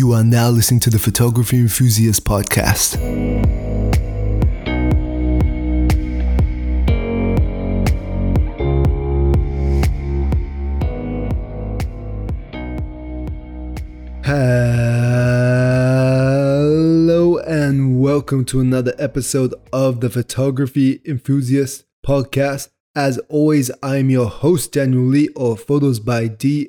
You are now listening to the Photography Enthusiast Podcast. Hello and welcome to another episode of the Photography Enthusiast Podcast. As always, I'm your host, Daniel Lee, or Photos by DLEE.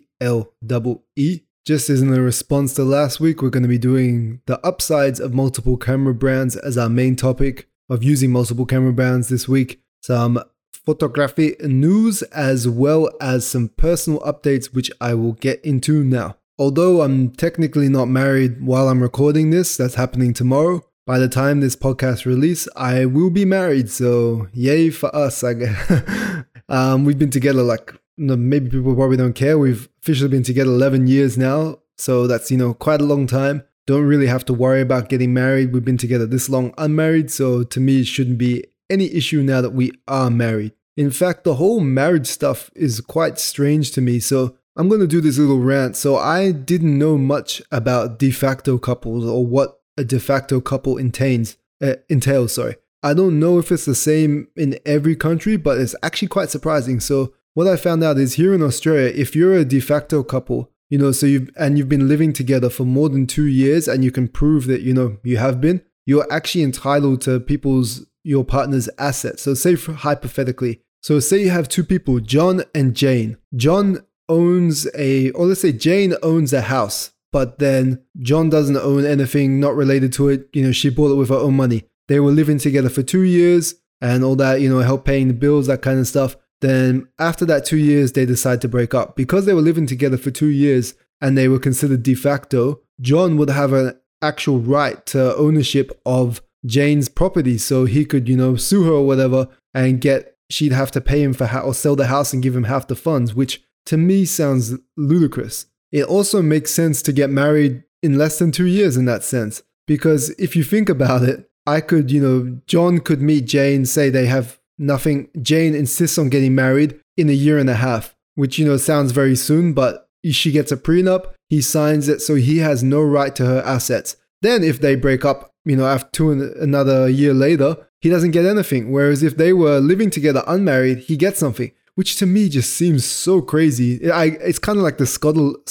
Just as in a response to last week, we're going to be doing the upsides of multiple camera brands as our main topic of using multiple camera brands this week. Some photography news as well as some personal updates, which I will get into now. Although I'm technically not married while I'm recording this, that's happening tomorrow. By the time this podcast release, I will be married, so yay for us, I guess. We've been together maybe people probably don't care. We've officially been together 11 years now. So that's, quite a long time. Don't really have to worry about getting married. We've been together this long unmarried. So to me, it shouldn't be any issue now that we are married. In fact, the whole marriage stuff is quite strange to me. So I'm going to do this little rant. So I didn't know much about de facto couples or what a de facto couple entails. I don't know if it's the same in every country, but it's actually quite surprising. So what I found out is here in Australia, if you're a de facto couple, you've been living together for more than 2 years and you can prove that, you have been, you're actually entitled to your partner's assets. So say hypothetically, say you have two people, John and Jane. John Jane owns a house, but then John doesn't own anything not related to it. She bought it with her own money. They were living together for 2 years and all that, help paying the bills, that kind of stuff. Then after that 2 years, they decide to break up. Because they were living together for 2 years and they were considered de facto, John would have an actual right to ownership of Jane's property. So he could, sue her or whatever and she'd have to pay him or sell the house and give him half the funds, which to me sounds ludicrous. It also makes sense to get married in less than 2 years in that sense. Because if you think about it, I could, John could meet Jane, say they have nothing. Jane insists on getting married in a year and a half, which, sounds very soon, but she gets a prenup. He signs it, so he has no right to her assets. Then if they break up, another year later, he doesn't get anything. Whereas if they were living together unmarried, he gets something, which to me just seems so crazy. It's kind of like the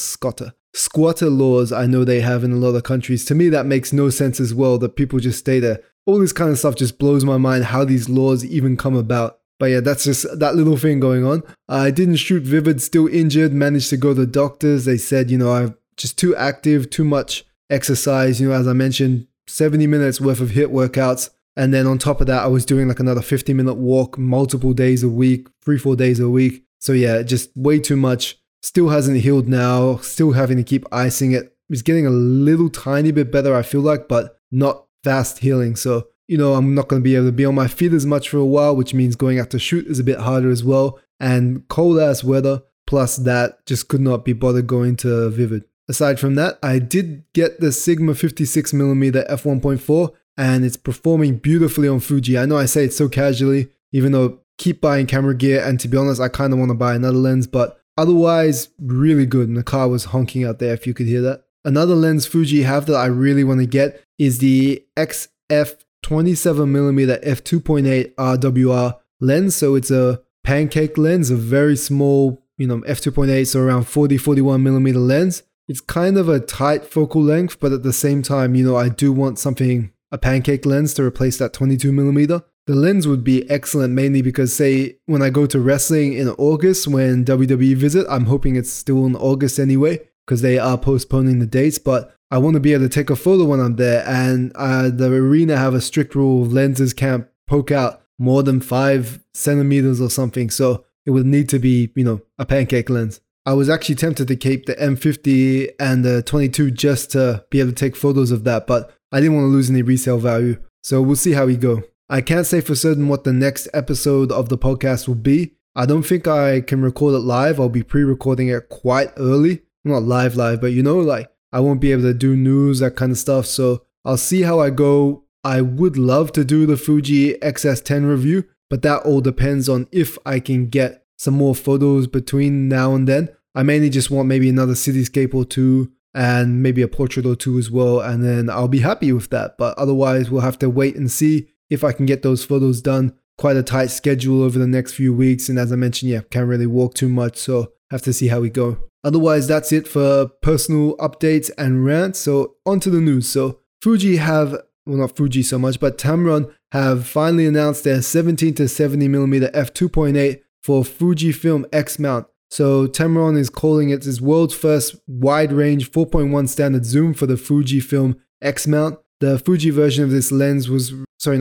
squatter laws I know they have in a lot of countries. To me, that makes no sense as well, that people just stay there. All this kind of stuff just blows my mind how these laws even come about. But yeah, that's just that little thing going on. I didn't shoot Vivid, still injured, managed to go to the doctors. They said, I'm just too active, too much exercise. As I mentioned, 70 minutes worth of HIIT workouts. And then on top of that, I was doing another 50-minute walk multiple days a week, 3-4 days a week. So yeah, just way too much. Still hasn't healed now. Still having to keep icing it. It's getting a little tiny bit better, I feel like, but not fast healing. So, I'm not going to be able to be on my feet as much for a while, which means going out to shoot is a bit harder as well. And cold ass weather, plus that, just could not be bothered going to Vivid. Aside from that, I did get the Sigma 56mm f1.4 and it's performing beautifully on Fuji. I know I say it so casually, even though keep buying camera gear. And to be honest, I kind of want to buy another lens, but otherwise really good. And the car was honking out there if you could hear that. Another lens Fuji have that I really want to get is the XF 27mm f2.8 RWR lens. So it's a pancake lens, a very small, f2.8, so around 40-41mm lens. It's kind of a tight focal length, but at the same time, I do want a pancake lens to replace that 22mm. The lens would be excellent mainly because, say, when I go to wrestling in August, when WWE visit, I'm hoping it's still in August anyway, because they are postponing the dates, but I want to be able to take a photo when I'm there. And the arena have a strict rule of lenses can't poke out more than 5 centimeters or something. So it would need to be, a pancake lens. I was actually tempted to keep the M50 and the 22 just to be able to take photos of that, but I didn't want to lose any resale value. So we'll see how we go. I can't say for certain what the next episode of the podcast will be. I don't think I can record it live. I'll be pre-recording it quite early. Not live, but I won't be able to do news, that kind of stuff. So I'll see how I go. I would love to do the Fuji XS10 review, but that all depends on if I can get some more photos between now and then. I mainly just want maybe another cityscape or two and maybe a portrait or two as well, and then I'll be happy with that. But otherwise, we'll have to wait and see if I can get those photos done. Quite a tight schedule over the next few weeks, and as I mentioned, can't really walk too much, so have to see how we go. Otherwise, that's it for personal updates and rants. So on to the news. So Tamron have finally announced their 17 to 70mm f2.8 for Fujifilm X-Mount. So Tamron is calling it its world's first wide-range 4.1 standard zoom for the Fujifilm X-Mount. The Sony version of this lens was released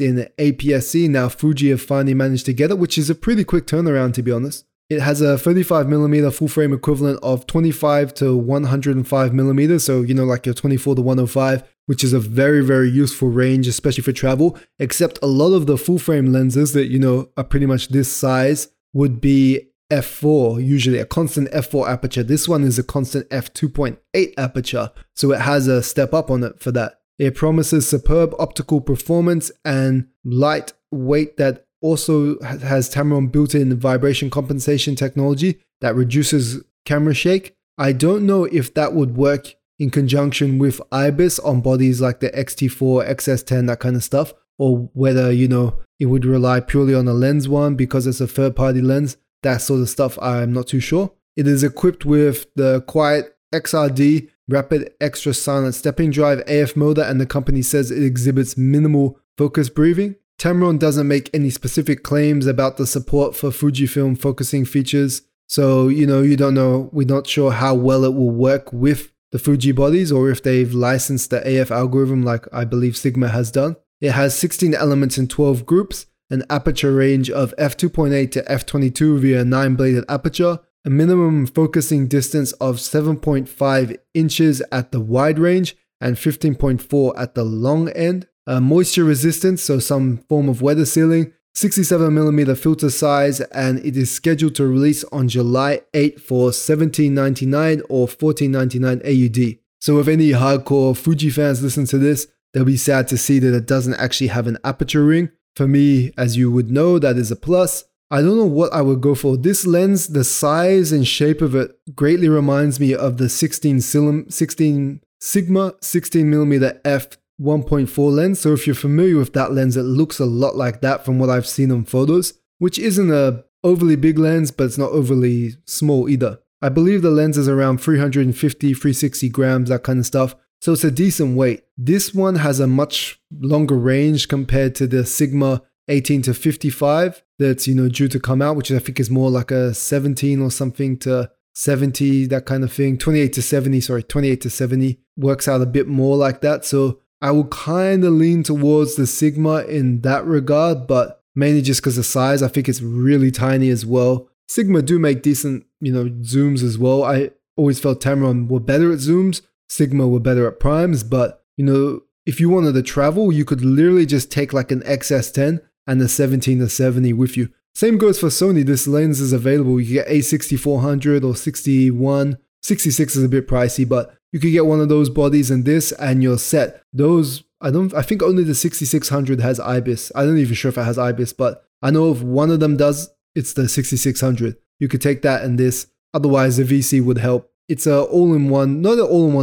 in APS-C. Now Fuji have finally managed to get it, which is a pretty quick turnaround, to be honest. It has a 35mm full frame equivalent of 25 to 105mm, so like your 24 to 105, which is a very, very useful range, especially for travel, except a lot of the full frame lenses that, are pretty much this size would be f4, usually a constant f4 aperture. This one is a constant f2.8 aperture, so it has a step up on it for that. It promises superb optical performance and lightweight that also has Tamron built-in vibration compensation technology that reduces camera shake. I don't know if that would work in conjunction with IBIS on bodies like the XT4, XS10, that kind of stuff, or whether, it would rely purely on a lens one because it's a third-party lens. That sort of stuff, I'm not too sure. It is equipped with the quiet XRD, rapid extra silent stepping drive AF motor, and the company says it exhibits minimal focus breathing. Tamron doesn't make any specific claims about the support for Fujifilm focusing features. So, you don't know, we're not sure how well it will work with the Fuji bodies or if they've licensed the AF algorithm like I believe Sigma has done. It has 16 elements in 12 groups, an aperture range of f2.8 to f22 via 9-bladed aperture, a minimum focusing distance of 7.5 inches at the wide range and 15.4 at the long end, moisture resistance, so some form of weather sealing, 67mm filter size, and it is scheduled to release on July 8 for $17.99 or $14.99 AUD. So if any hardcore Fuji fans listen to this, they'll be sad to see that it doesn't actually have an aperture ring. For me, as you would know, that is a plus. I don't know what I would go for. This lens, the size and shape of it greatly reminds me of the 16 Sigma 16mm f 1.4 lens. So if you're familiar with that lens, it looks a lot like that from what I've seen on photos, which isn't a overly big lens, but it's not overly small either. I believe the lens is around 350, 360 grams, that kind of stuff. So it's a decent weight. This one has a much longer range compared to the Sigma 18 to 55 that's, due to come out, which I think is more like a 17 or something to 70, that kind of thing. 28 to 70 works out a bit more like that. So I will kind of lean towards the Sigma in that regard, but mainly just because of size. I think it's really tiny as well. Sigma do make decent, zooms as well. I always felt Tamron were better at zooms. Sigma were better at primes, but if you wanted to travel, you could literally just take like an XS10 and the 17 to 70 with you. Same goes for Sony. This lens is available. You get A6400 or 61. 66 is a bit pricey, but you could get one of those bodies and this, and you're set. I think only the 6600 has IBIS. I don't even sure if it has IBIS, but I know if one of them does, it's the 6600. You could take that and this. Otherwise, the VC would help. It's an all-in-one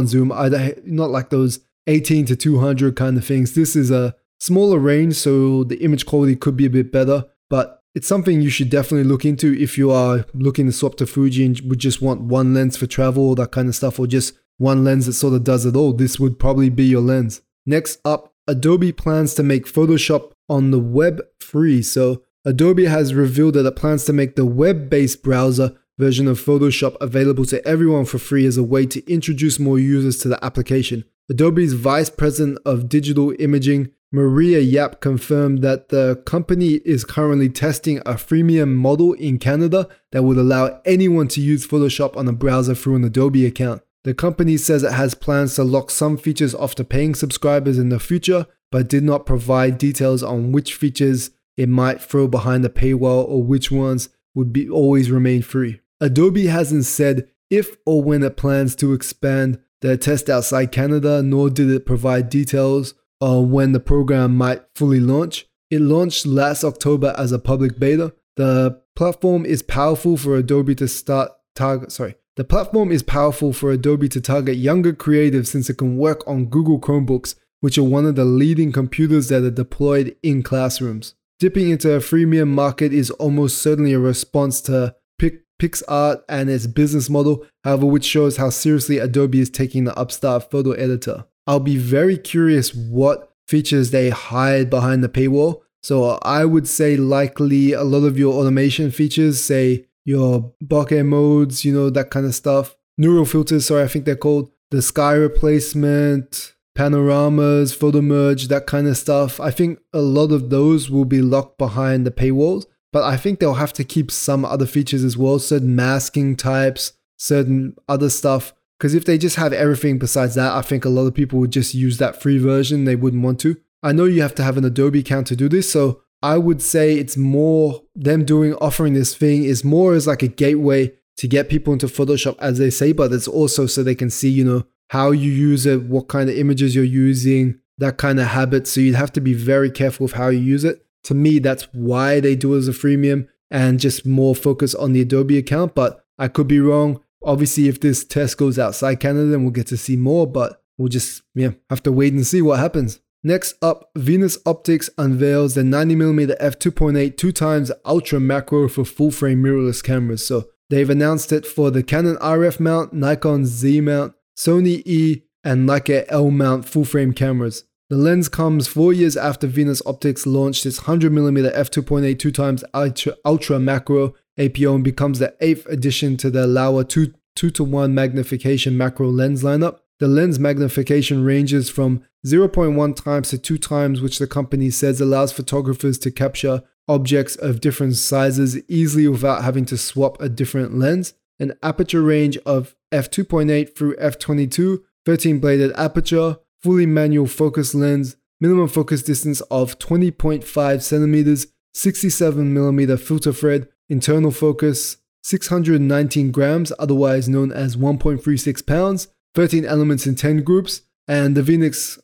zoom, not like those 18 to 200 kind of things. This is a smaller range, so the image quality could be a bit better, but it's something you should definitely look into if you are looking to swap to Fuji and would just want one lens for travel, that kind of stuff, or just one lens that sort of does it all. This would probably be your lens. Next up, Adobe plans to make Photoshop on the web free. So Adobe has revealed that it plans to make the web-based browser version of Photoshop available to everyone for free as a way to introduce more users to the application. Adobe's Vice President of Digital Imaging, Maria Yap, confirmed that the company is currently testing a freemium model in Canada that would allow anyone to use Photoshop on a browser through an Adobe account. The company says it has plans to lock some features off to paying subscribers in the future, but did not provide details on which features it might throw behind the paywall or which ones would always remain free. Adobe hasn't said if or when it plans to expand their test outside Canada, nor did it provide details on when the program might fully launch. It launched last October as a public beta. The platform is powerful for Adobe to start The platform is powerful for Adobe to target younger creatives since it can work on Google Chromebooks, which are one of the leading computers that are deployed in classrooms. Dipping into a freemium market is almost certainly a response to PixArt and its business model, however, which shows how seriously Adobe is taking the upstart photo editor. I'll be very curious what features they hide behind the paywall. So I would say likely a lot of your automation features, say your bokeh modes, you know, that kind of stuff. Neural filters, sorry, I think they're called. The sky replacement, panoramas, photo merge, that kind of stuff. I think a lot of those will be locked behind the paywalls. But I think they'll have to keep some other features as well, certain masking types, certain other stuff. Because if they just have everything besides that, I think a lot of people would just use that free version. They wouldn't want to. I know you have to have an Adobe account to do this. So I would say it's more them offering this thing is more as like a gateway to get people into Photoshop, as they say, but it's also so they can see, you know, how you use it, what kind of images you're using, that kind of habit. So you'd have to be very careful with how you use it. To me, that's why they do it as a freemium and just more focus on the Adobe account, but I could be wrong. Obviously, if this test goes outside Canada, then we'll get to see more, but we'll just have to wait and see what happens. Next up, Venus Optics unveils the 90mm f2.8 2x ultra macro for full-frame mirrorless cameras. So they've announced it for the Canon RF mount, Nikon Z mount, Sony E, and Leica L-Mount full-frame cameras. The lens comes 4 years after Venus Optics launched its 100mm f2.8 2x ultra macro APO and becomes the 8th addition to the Lauer 2:1 magnification macro lens lineup. The lens magnification ranges from 0.1x to 2x, which the company says allows photographers to capture objects of different sizes easily without having to swap a different lens. An aperture range of f2.8 through f22, 13-bladed aperture, fully manual focus lens, minimum focus distance of 20.5 centimeters, 67mm filter thread, internal focus, 619 grams, otherwise known as 1.36 pounds, 13 elements in 10 groups, and the Venus,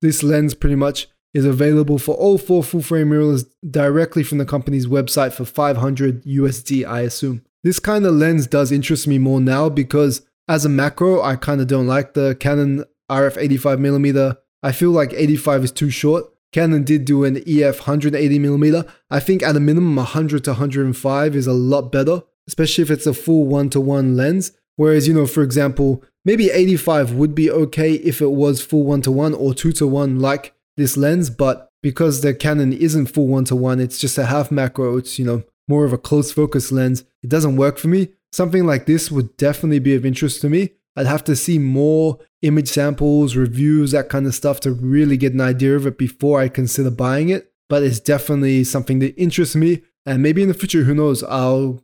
this lens pretty much is available for all four full-frame mirrorless directly from the company's website for $500 USD, I assume. This kind of lens does interest me more now because as a macro, I kind of don't like the Canon RF 85mm, I feel like 85 is too short. Canon did do an EF 180mm, I think at a minimum 100 to 105 is a lot better, especially if it's a full 1:1 lens, whereas, you know, for example, maybe 85 would be okay if it was full 1:1 or 2:1 like this lens, but because the Canon isn't full 1:1, it's just a half macro, it's, you know, more of a close focus lens, it doesn't work for me. Something like this would definitely be of interest to me. I'd have to see more image samples, reviews, that kind of stuff to really get an idea of it before I consider buying it. But it's definitely something that interests me. And maybe in the future, who knows, I'll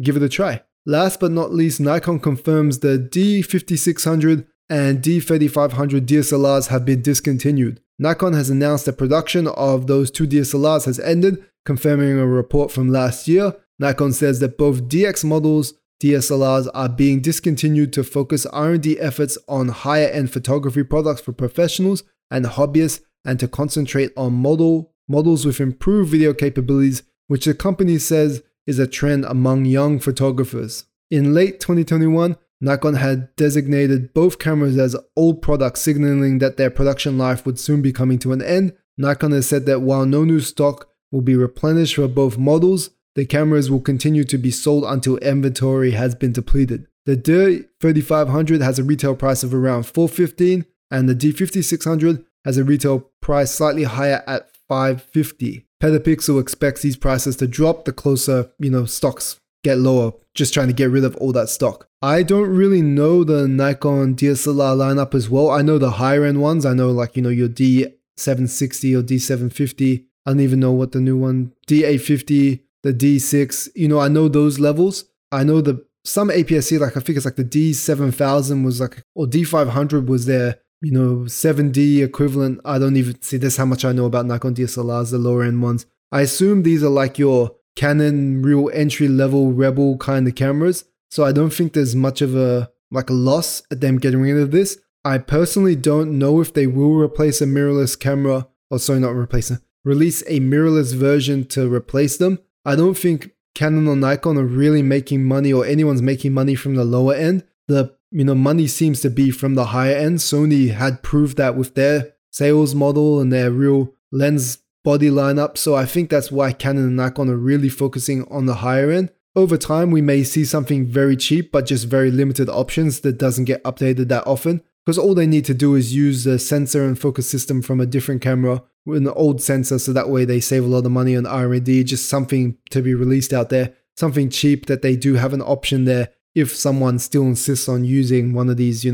give it a try. Last but not least, Nikon confirms the D5600 and D3500 DSLRs have been discontinued. Nikon has announced that production of those two DSLRs has ended, confirming a report from last year. Nikon says that both DX models DSLRs are being discontinued to focus R&D efforts on higher-end photography products for professionals and hobbyists and to concentrate on models with improved video capabilities, which the company says is a trend among young photographers. In late 2021, Nikon had designated both cameras as old products, signaling that their production life would soon be coming to an end. Nikon has said that while no new stock will be replenished for both models, the cameras will continue to be sold until inventory has been depleted. The D3500 has a retail price of around $415 and the D5600 has a retail price slightly higher at $550. Petapixel expects these prices to drop the closer, you know, stocks get lower, just trying to get rid of all that stock. I don't really know the Nikon DSLR lineup as well. I know the higher end ones. I know, like, you know, your D760 or D750. I don't even know what the new one, D850. The D6, you know, I know those levels. I know some APS-C, like I think it's like the D7000 was like, or D500 was their, you know, 7D equivalent. I don't even see this, how much I know about Nikon DSLRs, the lower end ones. I assume these are like your Canon real entry level Rebel kind of cameras. So I don't think there's much of a loss at them getting rid of this. I personally don't know if they will replace a mirrorless camera, or sorry, not replace it, release a mirrorless version to replace them. I don't think Canon or Nikon are really making money, or anyone's making money from the lower end. The money seems to be from the higher end. Sony had proved that with their sales model and their real lens body lineup. So I think that's why Canon and Nikon are really focusing on the higher end. Over time, we may see something very cheap, but just very limited options that doesn't get updated that often, because all they need to do is use the sensor and focus system from a different camera with an old sensor. So that way they save a lot of money on R&D, just something to be released out there, something cheap that they do have an option there if someone still insists on using one of these,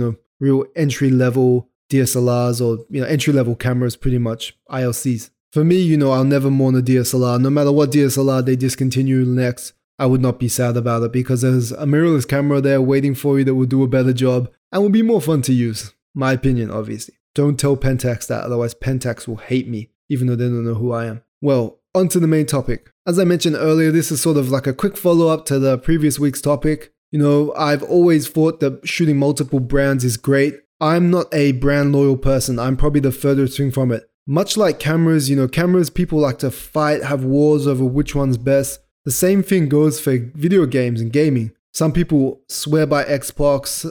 real entry-level DSLRs or, entry-level cameras, pretty much, ILCs. For me, I'll never mourn a DSLR. No matter what DSLR they discontinue next, I would not be sad about it, because there's a mirrorless camera there waiting for you that will do a better job and will be more fun to use. My opinion, obviously. Don't tell Pentax that, otherwise Pentax will hate me, even though they don't know who I am. Well, on to the main topic. As I mentioned earlier, this is sort of like a quick follow-up to the previous week's topic. I've always thought that shooting multiple brands is great. I'm not a brand loyal person. I'm probably the furthest thing from it. Much like cameras, cameras, people like to fight, have wars over which one's best. The same thing goes for video games and gaming. Some people swear by Xbox.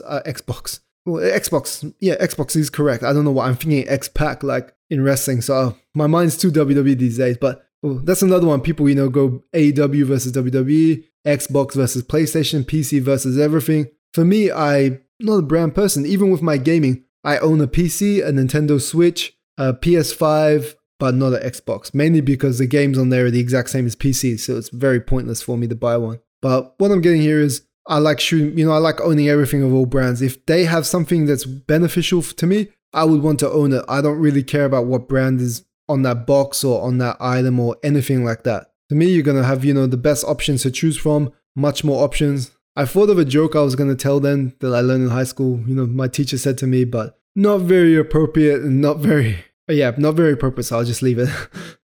Well, Xbox. Yeah, Xbox is correct. I don't know why I'm thinking X-Pac like in wrestling. So my mind's too WWE these days. But that's another one. People, go AEW versus WWE, Xbox versus PlayStation, PC versus everything. For me, I'm not a brand person. Even with my gaming, I own a PC, a Nintendo Switch, a PS5, but not an Xbox, mainly because the games on there are the exact same as PC, so it's very pointless for me to buy one. But what I'm getting here is I like shooting, I like owning everything of all brands. If they have something that's beneficial to me, I would want to own it. I don't really care about what brand is on that box or on that item or anything like that. To me, you're going to have, the best options to choose from, much more options. I thought of a joke I was going to tell them that I learned in high school, my teacher said to me, but not very appropriate and not very appropriate, so I'll just leave it.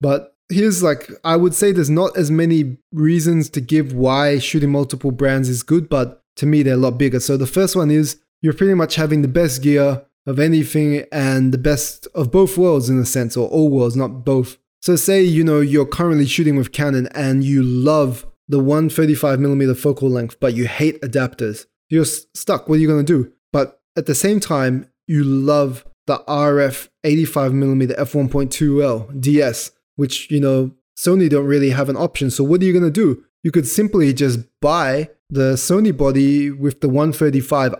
But here's I would say there's not as many reasons to give why shooting multiple brands is good, but to me, they're a lot bigger. So the first one is you're pretty much having the best gear of anything and the best of both worlds in a sense, or all worlds, not both. So say, you're currently shooting with Canon and you love the 135mm focal length, but you hate adapters. You're stuck. What are you going to do? But at the same time, you love the RF 85mm f1.2L DS, which, Sony don't really have an option. So what are you going to do? You could simply just buy the Sony body with the 135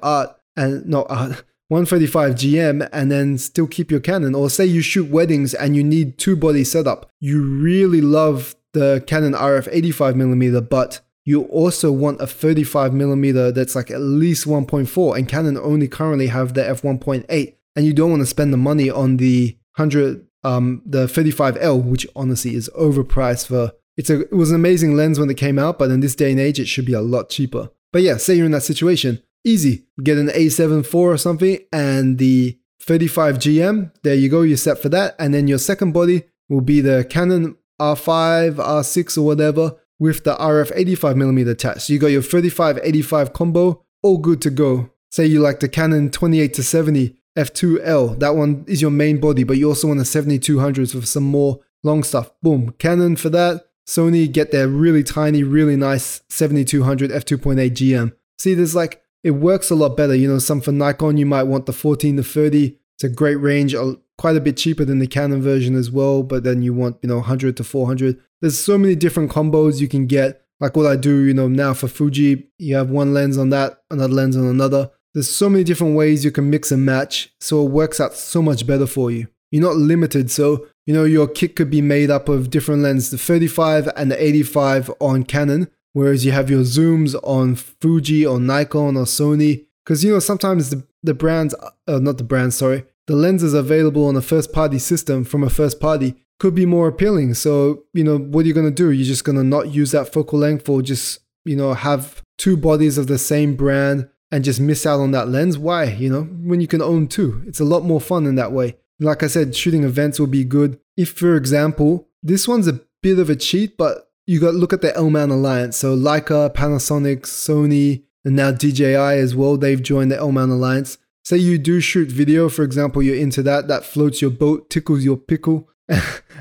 GM and then still keep your Canon. Or say you shoot weddings and you need two body setup. You really love the Canon RF 85mm, but you also want a 35mm that's like at least 1.4, and Canon only currently have the f1.8. And you don't want to spend the money on the 35L, which honestly is overpriced for. It was an amazing lens when it came out, but in this day and age, it should be a lot cheaper. But yeah, say you're in that situation, easy. Get an A7 IV or something, and the 35 GM. There you go, you're set for that. And then your second body will be the Canon R5, R6, or whatever, with the RF 85mm attached. So you got your 35-85 combo, all good to go. Say you like the Canon 28-70. F2L, that one is your main body, but you also want a 7200 with some more long stuff. Boom, Canon for that. Sony get their really tiny, really nice 7200 f2.8 GM. See, there's it works a lot better. Some for Nikon, you might want the 14-30. It's a great range, quite a bit cheaper than the Canon version as well, but then you want, 100-400. There's so many different combos you can get. Like what I do, now for Fuji, you have one lens on that, another lens on another. There's so many different ways you can mix and match, so it works out so much better for you. You're not limited, so, your kit could be made up of different lenses, the 35 and the 85 on Canon, whereas you have your zooms on Fuji or Nikon or Sony, because, sometimes the lenses available on a first-party system from a first party could be more appealing. So, what are you going to do? You're just going to not use that focal length, or just, have two bodies of the same brand and just miss out on that lens? Why? When you can own two, it's a lot more fun in that way. Like I said, shooting events will be good. If, for example, this one's a bit of a cheat, but you got to look at the L-Mount Alliance. So Leica, Panasonic, Sony, and now DJI as well, they've joined the L-Mount Alliance. Say you do shoot video, for example, you're into that floats your boat, tickles your pickle,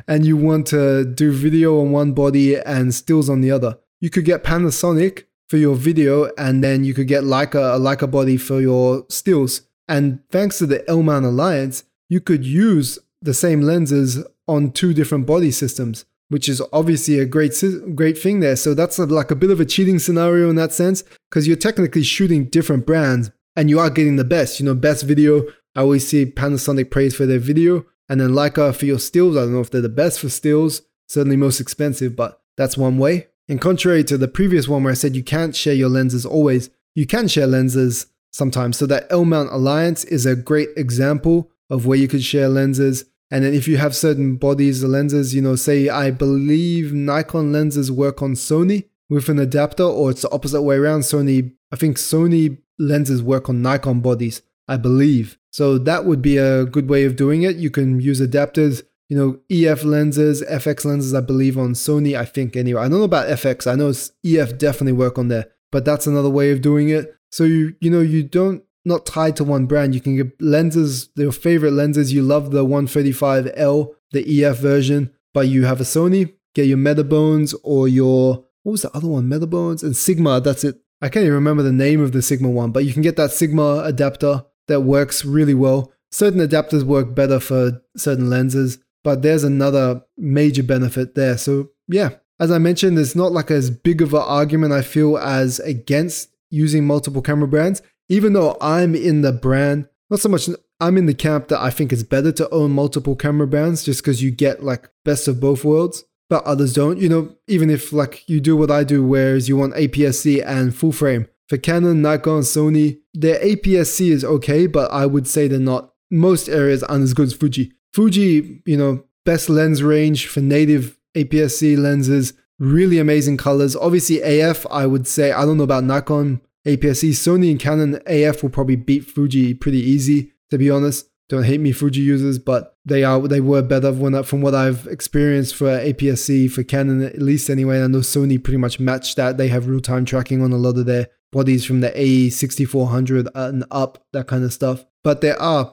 and you want to do video on one body and stills on the other. you could get Panasonic for your video, and then you could get Leica, a Leica body for your stills. And thanks to the L-Mount Alliance, you could use the same lenses on two different body systems, which is obviously a great thing there. So that's like a bit of a cheating scenario in that sense, because you're technically shooting different brands and you are getting the best, you know, best video. I always see Panasonic praised for their video, and then Leica for your stills. I don't know if they're the best for stills, certainly most expensive, but that's one way. And contrary to the previous one where I said you can't share your lenses always, you can share lenses sometimes. So that L-Mount Alliance is a great example of where you could share lenses. And then if you have certain bodies or lenses, you know, say I believe Nikon lenses work on Sony with an adapter, or it's the opposite way around. I think Sony lenses work on Nikon bodies, I believe. So that would be a good way of doing it. You can use adapters, you know, EF lenses, FX lenses, I believe on Sony, I think anyway. I don't know about FX. I know EF definitely work on there, but that's another way of doing it. So, you're not tied to one brand. You can get lenses, your favorite lenses. You love the 135L, the EF version, but you have a Sony, get your Metabones or your, what was the other one? Metabones and Sigma, that's it. I can't even remember the name of the Sigma one, but you can get that Sigma adapter that works really well. Certain adapters work better for certain lenses, but there's another major benefit there. So yeah, as I mentioned, it's not like as big of an argument I feel as against using multiple camera brands, even though I'm in the brand, not so much, I'm in the camp that I think it's better to own multiple camera brands just because you get like best of both worlds, but others don't, you know, even if like you do what I do, whereas you want APS-C and full frame. For Canon, Nikon, Sony, their APS-C is okay, but I would say they're not, most areas aren't as good as Fuji. Fuji, you know, best lens range for native APS-C lenses, really amazing colors. Obviously AF, I would say, I don't know about Nikon, APS-C, Sony and Canon AF will probably beat Fuji pretty easy, to be honest. Don't hate me, Fuji users, but they were better from what I've experienced for APS-C, for Canon at least anyway. I know Sony pretty much matched that. They have real-time tracking on a lot of their bodies from the A6400 and up, that kind of stuff. But there are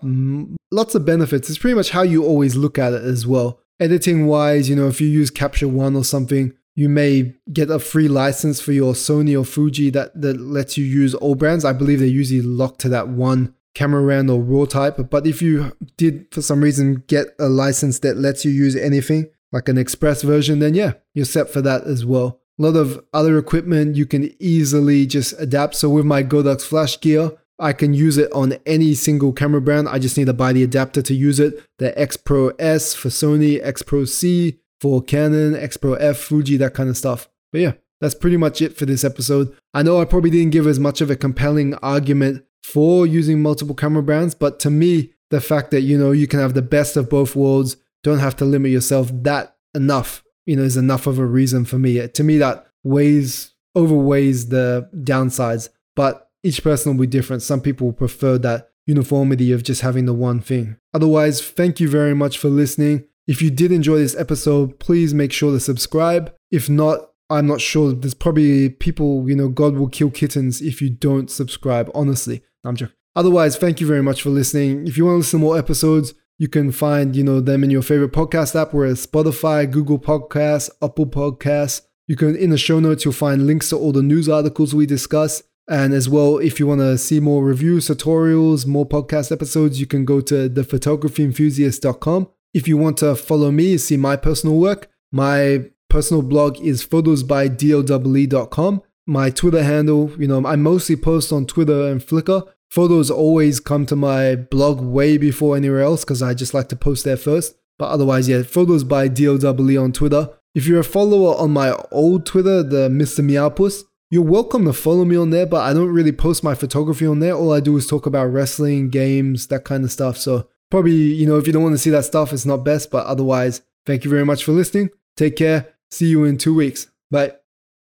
lots of benefits. It's pretty much how you always look at it as well. Editing-wise, you know, if you use Capture One or something, you may get a free license for your Sony or Fuji that lets you use all brands. I believe they're usually locked to that one camera brand or RAW type. But if you did, for some reason, get a license that lets you use anything, like an Express version, then yeah, you're set for that as well. A lot of other equipment you can easily just adapt. So with my Godox flash gear, I can use it on any single camera brand. I just need to buy the adapter to use it. The X-Pro S for Sony, X-Pro C for Canon, X-Pro F, Fuji, that kind of stuff. But yeah, that's pretty much it for this episode. I know I probably didn't give as much of a compelling argument for using multiple camera brands, but to me, the fact that, you know, you can have the best of both worlds, don't have to limit yourself that enough, you know, is enough of a reason for me. To me, that overweighs the downsides, but each person will be different. Some people prefer that uniformity of just having the one thing. Otherwise, thank you very much for listening. If you did enjoy this episode, please make sure to subscribe. If not, I'm not sure. There's probably people, you know, God will kill kittens if you don't subscribe, honestly. No, I'm joking. Otherwise, thank you very much for listening. If you want to listen to more episodes, you can find, you know, them in your favorite podcast app, where it's Spotify, Google Podcasts, Apple Podcasts. You can, in the show notes, you'll find links to all the news articles we discuss. And as well, if you want to see more reviews, tutorials, more podcast episodes, you can go to thephotographyenthusiast.com. If you want to follow me, see my personal work, my personal blog is photosbydlee.com. My Twitter handle, you know, I mostly post on Twitter and Flickr. Photos always come to my blog way before anywhere else because I just like to post there first. But otherwise, yeah, photosbydlee on Twitter. If you're a follower on my old Twitter, the Mr. Meowpuss, you're welcome to follow me on there, but I don't really post my photography on there. All I do is talk about wrestling, games, that kind of stuff. So probably, you know, if you don't want to see that stuff, it's not best. But otherwise, thank you very much for listening. Take care. See you in 2 weeks. Bye.